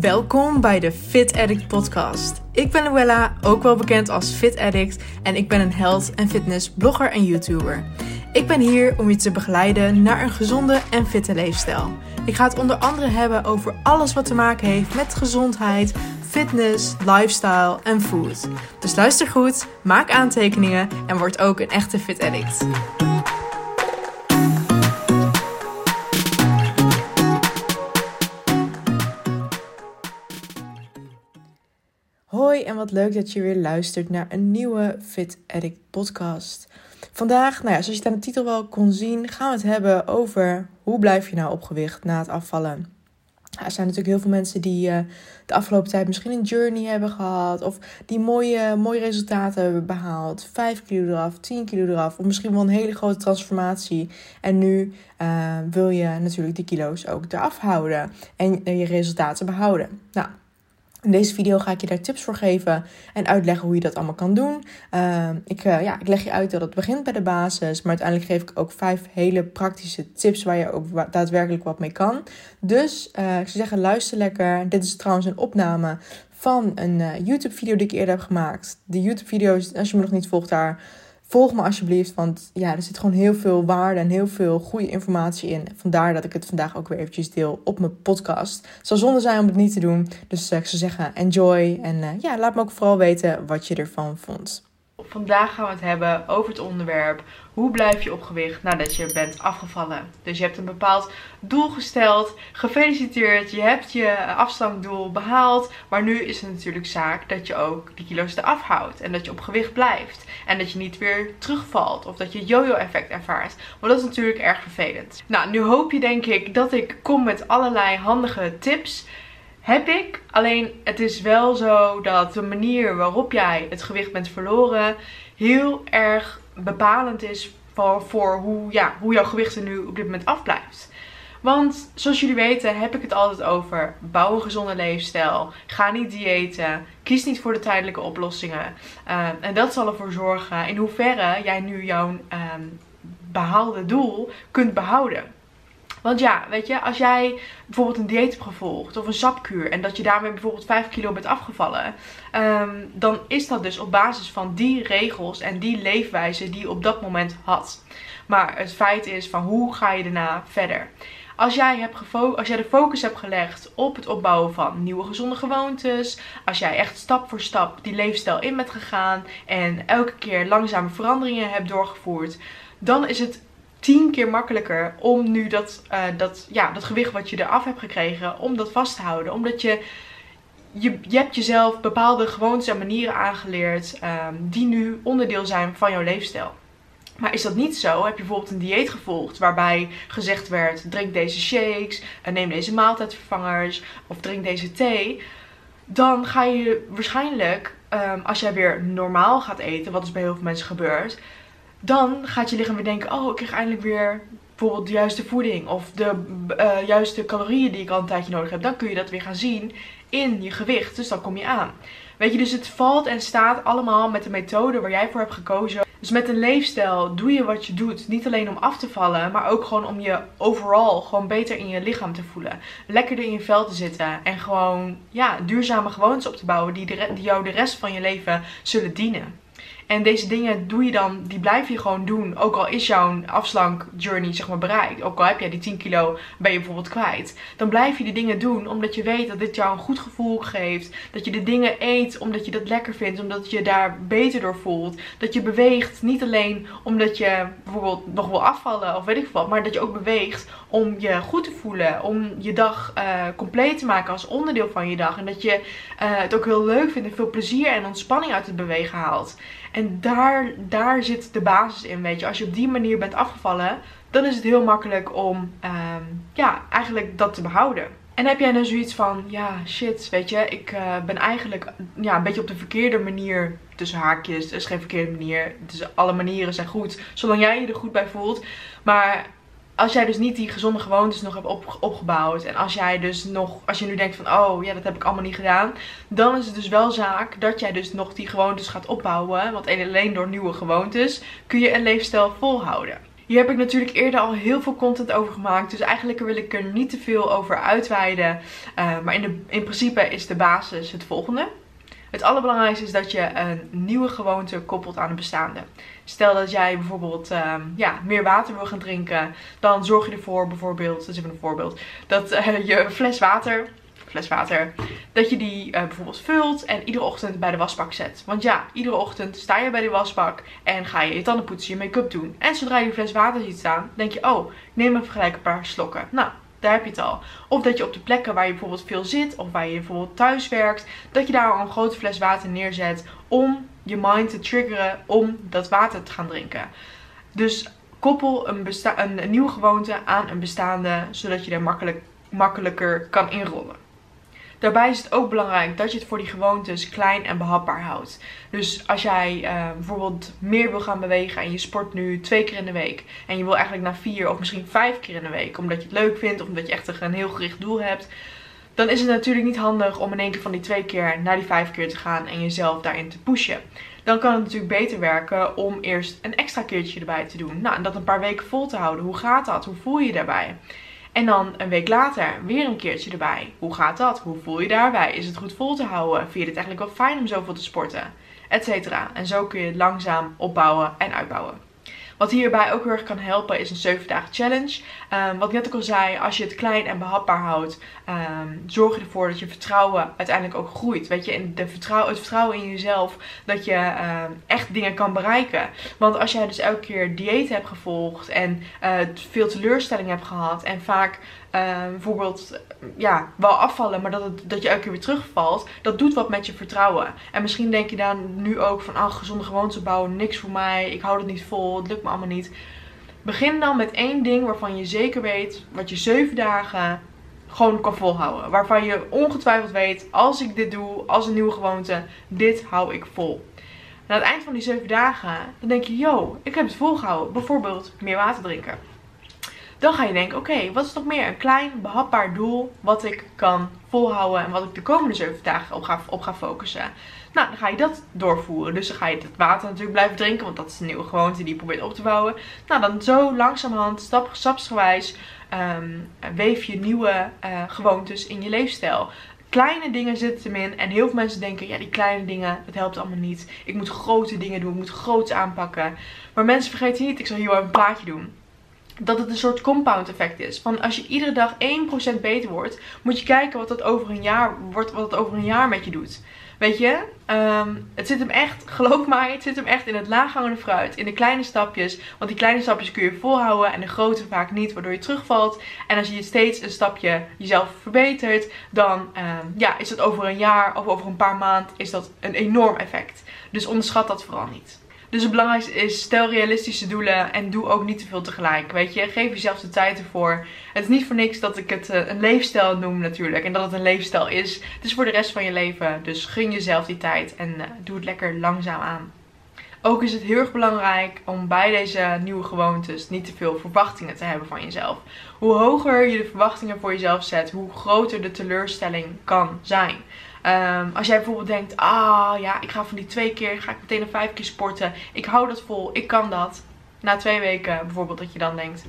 Welkom bij de Fit Addict podcast. Ik ben Luella, ook wel bekend als Fit Addict, en ik ben een health- en fitnessblogger en YouTuber. Ik ben hier om je te begeleiden naar een gezonde en fitte leefstijl. Ik ga het onder andere hebben over alles wat te maken heeft met gezondheid, fitness, lifestyle en food. Dus luister goed, maak aantekeningen en word ook een echte Fit Addict. Hoi en wat leuk dat je weer luistert naar een nieuwe Fit Addict podcast. Vandaag, zoals je het aan de titel wel kon zien, gaan we het hebben over hoe blijf je nou op gewicht na het afvallen. Er zijn natuurlijk heel veel mensen die de afgelopen tijd misschien een journey hebben gehad. Of die mooie resultaten hebben behaald. 5 kilo eraf, 10 kilo eraf. Of misschien wel een hele grote transformatie. En nu wil je natuurlijk die kilo's ook eraf houden. En je resultaten behouden. Nou, in deze video ga ik je daar tips voor geven en uitleggen hoe je dat allemaal kan doen. Ik leg je uit dat het begint bij de basis, maar uiteindelijk geef ik ook 5 hele praktische tips waar je ook daadwerkelijk wat mee kan. Dus ik zou zeggen, luister lekker. Dit is trouwens een opname van een YouTube-video die ik eerder heb gemaakt. De YouTube-video's, als je me nog niet volgt daar, volg me alsjeblieft, want ja, er zit gewoon heel veel waarde en heel veel goede informatie in. Vandaar dat ik het vandaag ook weer eventjes deel op mijn podcast. Het zou zonde zijn om het niet te doen, dus ik zou zeggen enjoy. En laat me ook vooral weten wat je ervan vond. Vandaag gaan we het hebben over het onderwerp: hoe blijf je op gewicht nadat je bent afgevallen? Dus je hebt een bepaald doel gesteld, gefeliciteerd, je hebt je afstanddoel behaald. Maar nu is het natuurlijk zaak dat je ook die kilo's eraf houdt en dat je op gewicht blijft. En dat je niet weer terugvalt of dat je yo-yo-effect ervaart. Want dat is natuurlijk erg vervelend. Nou, nu hoop je denk ik dat ik kom met allerlei handige tips. Heb ik. Alleen het is wel zo dat de manier waarop jij het gewicht bent verloren heel erg bepalend is voor hoe jouw gewicht er nu op dit moment afblijft. Want zoals jullie weten heb ik het altijd over: bouw een gezonde leefstijl, ga niet diëten, kies niet voor de tijdelijke oplossingen. En dat zal ervoor zorgen in hoeverre jij nu jouw behaalde doel kunt behouden. Want ja, weet je, als jij bijvoorbeeld een dieet hebt gevolgd of een sapkuur en dat je daarmee bijvoorbeeld 5 kilo bent afgevallen, dan is dat dus op basis van die regels en die leefwijze die je op dat moment had. Maar het feit is van: hoe ga je daarna verder? Als jij de focus hebt gelegd op het opbouwen van nieuwe gezonde gewoontes, als jij echt stap voor stap die leefstijl in bent gegaan en elke keer langzame veranderingen hebt doorgevoerd, dan is het 10 keer makkelijker om nu dat gewicht wat je eraf hebt gekregen, om dat vast te houden. Omdat je hebt jezelf bepaalde gewoontes en manieren aangeleerd die nu onderdeel zijn van jouw leefstijl. Maar is dat niet zo? Heb je bijvoorbeeld een dieet gevolgd waarbij gezegd werd: drink deze shakes, neem deze maaltijdvervangers of drink deze thee. Dan ga je waarschijnlijk, als jij weer normaal gaat eten, wat dus bij heel veel mensen gebeurt, dan gaat je lichaam weer denken: oh, ik krijg eindelijk weer bijvoorbeeld de juiste voeding of de juiste calorieën die ik al een tijdje nodig heb. Dan kun je dat weer gaan zien in je gewicht, dus dan kom je aan. Weet je, dus het valt en staat allemaal met de methode waar jij voor hebt gekozen. Dus met een leefstijl doe je wat je doet, niet alleen om af te vallen, maar ook gewoon om je overal gewoon beter in je lichaam te voelen. Lekkerder in je vel te zitten en gewoon duurzame gewoontes op te bouwen die jou de rest van je leven zullen dienen. En deze dingen doe je dan, die blijf je gewoon doen. Ook al is jouw afslankjourney zeg maar bereikt. Ook al heb jij die 10 kilo, ben je bijvoorbeeld kwijt. Dan blijf je die dingen doen omdat je weet dat dit jou een goed gevoel geeft. Dat je de dingen eet omdat je dat lekker vindt. Omdat je daar beter door voelt. Dat je beweegt niet alleen omdat je bijvoorbeeld nog wil afvallen of weet ik wat. Maar dat je ook beweegt om je goed te voelen. Om je dag compleet te maken als onderdeel van je dag. En dat je het ook heel leuk vindt en veel plezier en ontspanning uit het bewegen haalt. En daar zit de basis in, weet je. Als je op die manier bent afgevallen, dan is het heel makkelijk om eigenlijk dat te behouden. En heb jij nou zoiets van: weet je, ik ben eigenlijk een beetje op de verkeerde manier, tussen haakjes. Het is geen verkeerde manier, dus alle manieren zijn goed, zolang jij je er goed bij voelt. Maar als jij dus niet die gezonde gewoontes nog hebt opgebouwd. En als je nu denkt van: oh ja, dat heb ik allemaal niet gedaan. Dan is het dus wel zaak dat jij dus nog die gewoontes gaat opbouwen. Want alleen door nieuwe gewoontes kun je een leefstijl volhouden. Hier heb ik natuurlijk eerder al heel veel content over gemaakt. Dus eigenlijk wil ik er niet te veel over uitweiden. Maar in principe is de basis het volgende. Het allerbelangrijkste is dat je een nieuwe gewoonte koppelt aan een bestaande. Stel dat jij bijvoorbeeld meer water wil gaan drinken. Dan zorg je ervoor bijvoorbeeld, dat is even een voorbeeld, dat je fles water, dat je die bijvoorbeeld vult en iedere ochtend bij de wasbak zet. Want ja, iedere ochtend sta je bij de wasbak en ga je je tanden poetsen, je make-up doen. En zodra je die fles water ziet staan, denk je, oh, neem even gelijk een paar slokken. Nou, daar heb je het al. Of dat je op de plekken waar je bijvoorbeeld veel zit of waar je bijvoorbeeld thuis werkt, dat je daar al een grote fles water neerzet om je mind te triggeren om dat water te gaan drinken. Dus koppel een nieuwe gewoonte aan een bestaande, zodat je daar makkelijker kan inrollen. Daarbij is het ook belangrijk dat je het voor die gewoontes klein en behapbaar houdt. Dus als jij bijvoorbeeld meer wil gaan bewegen en je sport nu 2 keer in de week. En je wil eigenlijk naar 4 of misschien 5 keer in de week. Omdat je het leuk vindt, omdat je echt een heel gericht doel hebt. Dan is het natuurlijk niet handig om in één keer van die 2 keer naar die 5 keer te gaan en jezelf daarin te pushen. Dan kan het natuurlijk beter werken om eerst een extra keertje erbij te doen. Nou, en dat een paar weken vol te houden. Hoe gaat dat? Hoe voel je je daarbij? En dan een week later weer een keertje erbij. Hoe gaat dat? Hoe voel je daarbij? Is het goed vol te houden? Vind je het eigenlijk wel fijn om zoveel te sporten? Etcetera. En zo kun je het langzaam opbouwen en uitbouwen. Wat hierbij ook heel erg kan helpen is een 7-dagen challenge. Wat ik net ook al zei, als je het klein en behapbaar houdt, zorg je ervoor dat je vertrouwen uiteindelijk ook groeit. Weet je, het vertrouwen in jezelf dat je echt dingen kan bereiken. Want als jij dus elke keer dieet hebt gevolgd en veel teleurstelling hebt gehad en vaak bijvoorbeeld wel afvallen, maar dat je elke keer weer terugvalt, dat doet wat met je vertrouwen. En misschien denk je dan nu ook van, ah, gezonde gewoontes opbouwen, niks voor mij, ik hou dat niet vol, het lukt me allemaal niet. Begin dan met 1 ding waarvan je zeker weet, wat je 7 dagen gewoon kan volhouden. Waarvan je ongetwijfeld weet, als ik dit doe, als een nieuwe gewoonte, dit hou ik vol. En aan het eind van die 7 dagen, dan denk je, yo, ik heb het volgehouden. Bijvoorbeeld meer water drinken. Dan ga je denken, oké, wat is nog meer een klein, behapbaar doel wat ik kan volhouden en wat ik de komende 7 dagen op ga focussen. Nou, dan ga je dat doorvoeren. Dus dan ga je het water natuurlijk blijven drinken, want dat is een nieuwe gewoonte die je probeert op te bouwen. Nou, dan zo langzamerhand, stapsgewijs, weef je nieuwe gewoontes in je leefstijl. Kleine dingen zitten hem in en heel veel mensen denken, ja, die kleine dingen, dat helpt allemaal niet. Ik moet grote dingen doen, ik moet groots aanpakken. Maar mensen vergeten niet, ik zal hier wel een plaatje doen. Dat het een soort compound effect is. Van als je iedere dag 1% beter wordt, moet je kijken wat dat over een jaar wordt, wat dat over een jaar met je doet. Weet je, het zit hem echt, geloof mij, het zit hem echt in het laaghangende fruit. In de kleine stapjes. Want die kleine stapjes kun je volhouden en de grote vaak niet, waardoor je terugvalt. En als je steeds een stapje jezelf verbetert, dan is dat over een jaar of over een paar maanden is dat een enorm effect. Dus onderschat dat vooral niet. Dus het belangrijkste is, stel realistische doelen en doe ook niet te veel tegelijk, weet je. Geef jezelf de tijd ervoor. Het is niet voor niks dat ik het een leefstijl noem natuurlijk en dat het een leefstijl is. Het is voor de rest van je leven, dus gun jezelf die tijd en doe het lekker langzaam aan. Ook is het heel erg belangrijk om bij deze nieuwe gewoontes niet te veel verwachtingen te hebben van jezelf. Hoe hoger je de verwachtingen voor jezelf zet, hoe groter de teleurstelling kan zijn. Als jij bijvoorbeeld denkt, ik ga van die 2 keer, ga ik meteen naar 5 keer sporten. Ik hou dat vol, ik kan dat. Na 2 weken bijvoorbeeld dat je dan denkt,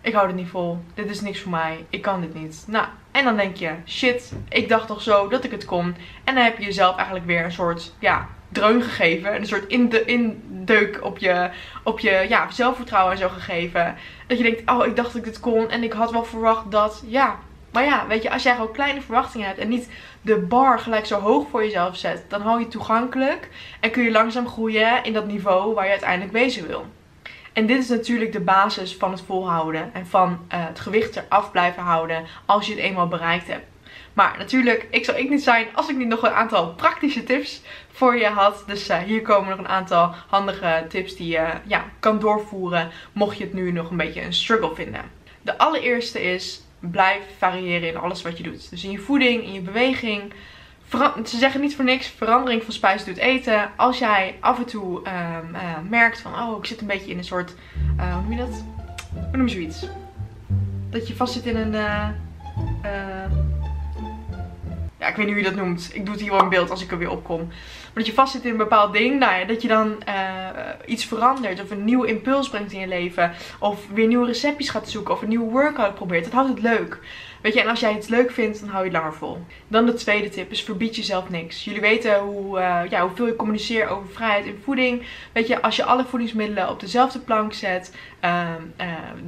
ik hou dit niet vol, dit is niks voor mij, ik kan dit niet. Nou, en dan denk je, shit, ik dacht toch zo dat ik het kon. En dan heb je jezelf eigenlijk weer een soort, dreun gegeven. Een soort indeuk op je zelfvertrouwen en zo gegeven. Dat je denkt, oh, ik dacht dat ik dit kon en ik had wel verwacht dat, Maar ja, weet je, als jij gewoon kleine verwachtingen hebt en niet de bar gelijk zo hoog voor jezelf zet, dan hou je het toegankelijk en kun je langzaam groeien in dat niveau waar je uiteindelijk wezen wil. En dit is natuurlijk de basis van het volhouden en van het gewicht eraf blijven houden als je het eenmaal bereikt hebt. Maar natuurlijk, ik zou ik niet zijn als ik niet nog een aantal praktische tips voor je had. Dus hier komen nog een aantal handige tips die je kan doorvoeren mocht je het nu nog een beetje een struggle vinden. De allereerste is: blijf variëren in alles wat je doet. Dus in je voeding, in je beweging. Ze zeggen niet voor niks, verandering van spijs doet eten. Als jij af en toe merkt van, oh, ik zit een beetje in een soort, hoe noem je dat? Hoe noem je zoiets? Dat je vast zit in een Ja, ik weet niet hoe je dat noemt. Ik doe het hier wel in beeld als ik er weer opkom. Maar dat je vast zit in een bepaald ding. Nou ja, dat je dan iets verandert. Of een nieuwe impuls brengt in je leven. Of weer nieuwe receptjes gaat zoeken. Of een nieuwe workout probeert. Dat houdt het leuk. Weet je, en als jij iets leuk vindt, dan hou je het langer vol. Dan de tweede tip is: verbied jezelf niks. Jullie weten hoeveel ik communiceer over vrijheid in voeding. Weet je, als je alle voedingsmiddelen op dezelfde plank zet,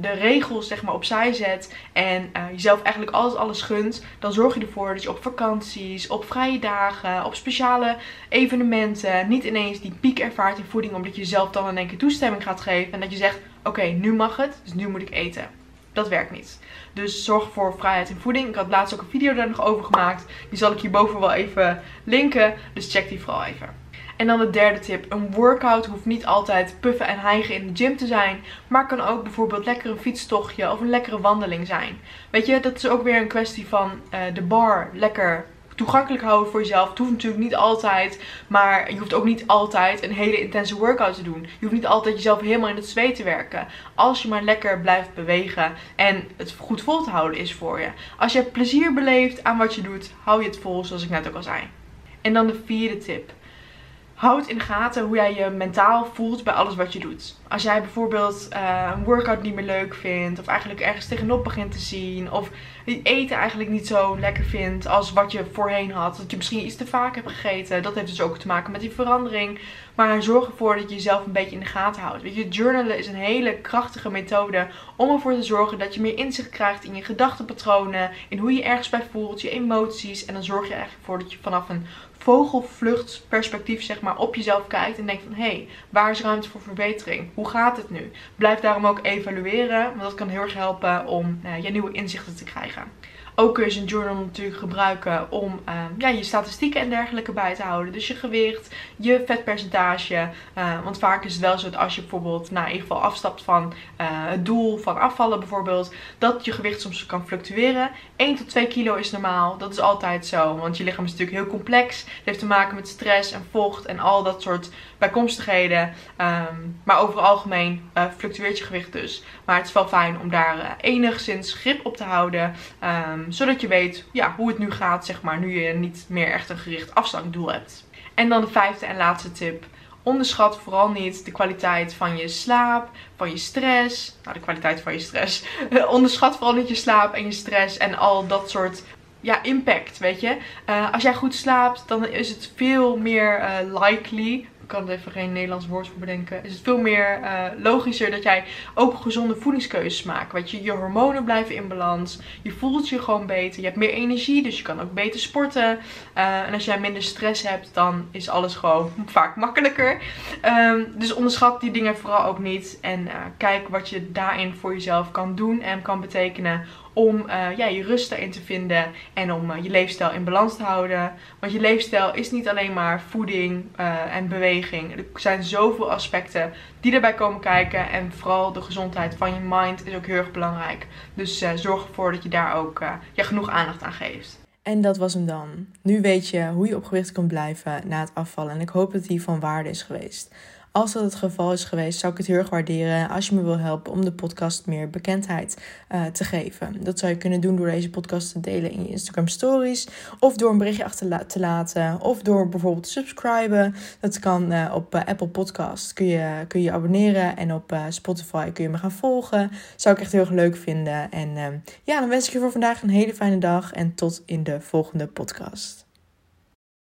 de regels zeg maar opzij zet en jezelf eigenlijk altijd alles gunt, dan zorg je ervoor dat je op vakanties, op vrije dagen, op speciale evenementen niet ineens die piek ervaart in voeding, omdat je jezelf dan in één keer toestemming gaat geven en dat je zegt: oké, nu mag het, dus nu moet ik eten. Dat werkt niet. Dus zorg voor vrijheid in voeding. Ik had laatst ook een video daar nog over gemaakt. Die zal ik hierboven wel even linken. Dus check die vooral even. En dan de derde tip. Een workout hoeft niet altijd puffen en hijgen in de gym te zijn. Maar kan ook bijvoorbeeld lekker een fietstochtje of een lekkere wandeling zijn. Weet je, dat is ook weer een kwestie van de bar lekker toegankelijk houden voor jezelf. Het hoeft natuurlijk niet altijd, maar je hoeft ook niet altijd een hele intense workout te doen. Je hoeft niet altijd jezelf helemaal in het zweet te werken. Als je maar lekker blijft bewegen en het goed vol te houden is voor je. Als je plezier beleeft aan wat je doet, hou je het vol, zoals ik net ook al zei. En dan de vierde tip. Houd in de gaten hoe jij je mentaal voelt bij alles wat je doet. Als jij bijvoorbeeld een workout niet meer leuk vindt, of eigenlijk ergens tegenop begint te zien, of eten eigenlijk niet zo lekker vindt als wat je voorheen had. Dat je misschien iets te vaak hebt gegeten. Dat heeft dus ook te maken met die verandering. Maar zorg ervoor dat je jezelf een beetje in de gaten houdt. Weet je, journalen is een hele krachtige methode om ervoor te zorgen dat je meer inzicht krijgt in je gedachtenpatronen, in hoe je ergens bij voelt, je emoties. En dan zorg je eigenlijk voor dat je vanaf een vogelvluchtperspectief zeg maar op jezelf kijkt en denkt van: hé, waar is ruimte voor verbetering? Hoe gaat het nu? Blijf daarom ook evalueren, want dat kan heel erg helpen om je nieuwe inzichten te krijgen. Ook kun je een journal natuurlijk gebruiken om je statistieken en dergelijke bij te houden. Dus je gewicht, je vetpercentage. Want vaak is het wel zo dat als je bijvoorbeeld in ieder geval afstapt van het doel van afvallen bijvoorbeeld, dat je gewicht soms kan fluctueren. 1 tot 2 kilo is normaal. Dat is altijd zo. Want je lichaam is natuurlijk heel complex. Het heeft te maken met stress en vocht en al dat soort bijkomstigheden. Maar over het algemeen fluctueert je gewicht dus. Maar het is wel fijn om daar enigszins grip op te houden. Zodat je weet hoe het nu gaat, zeg maar, nu je niet meer echt een gericht afstanddoel hebt. En dan de vijfde en laatste tip. Onderschat vooral niet de kwaliteit van je slaap, van je stress. Nou, de kwaliteit van je stress. Onderschat vooral niet je slaap en je stress en al dat soort impact, weet je. Als jij goed slaapt, dan is het veel meer likely... Ik kan er even geen Nederlands woord voor bedenken. Is het veel meer logischer dat jij ook gezonde voedingskeuzes maakt. Weet je, je hormonen blijven in balans. Je voelt je gewoon beter. Je hebt meer energie, dus je kan ook beter sporten. En als jij minder stress hebt, dan is alles gewoon vaak makkelijker. Dus onderschat die dingen vooral ook niet. En kijk wat je daarin voor jezelf kan doen en kan betekenen. Om je rust daarin te vinden en om je leefstijl in balans te houden. Want je leefstijl is niet alleen maar voeding en beweging. Er zijn zoveel aspecten die erbij komen kijken. En vooral de gezondheid van je mind is ook heel erg belangrijk. Dus zorg ervoor dat je daar ook genoeg aandacht aan geeft. En dat was hem dan. Nu weet je hoe je op gewicht kunt blijven na het afvallen. En ik hoop dat die van waarde is geweest. Als dat het geval is geweest, zou ik het heel erg waarderen als je me wil helpen om de podcast meer bekendheid te geven. Dat zou je kunnen doen door deze podcast te delen in je Instagram stories. Of door een berichtje achter te laten. Of door bijvoorbeeld te subscriben. Dat kan op Apple Podcast. Kun je abonneren. En op Spotify kun je me gaan volgen. Zou ik echt heel erg leuk vinden. En dan wens ik je voor vandaag een hele fijne dag. En tot in de volgende podcast.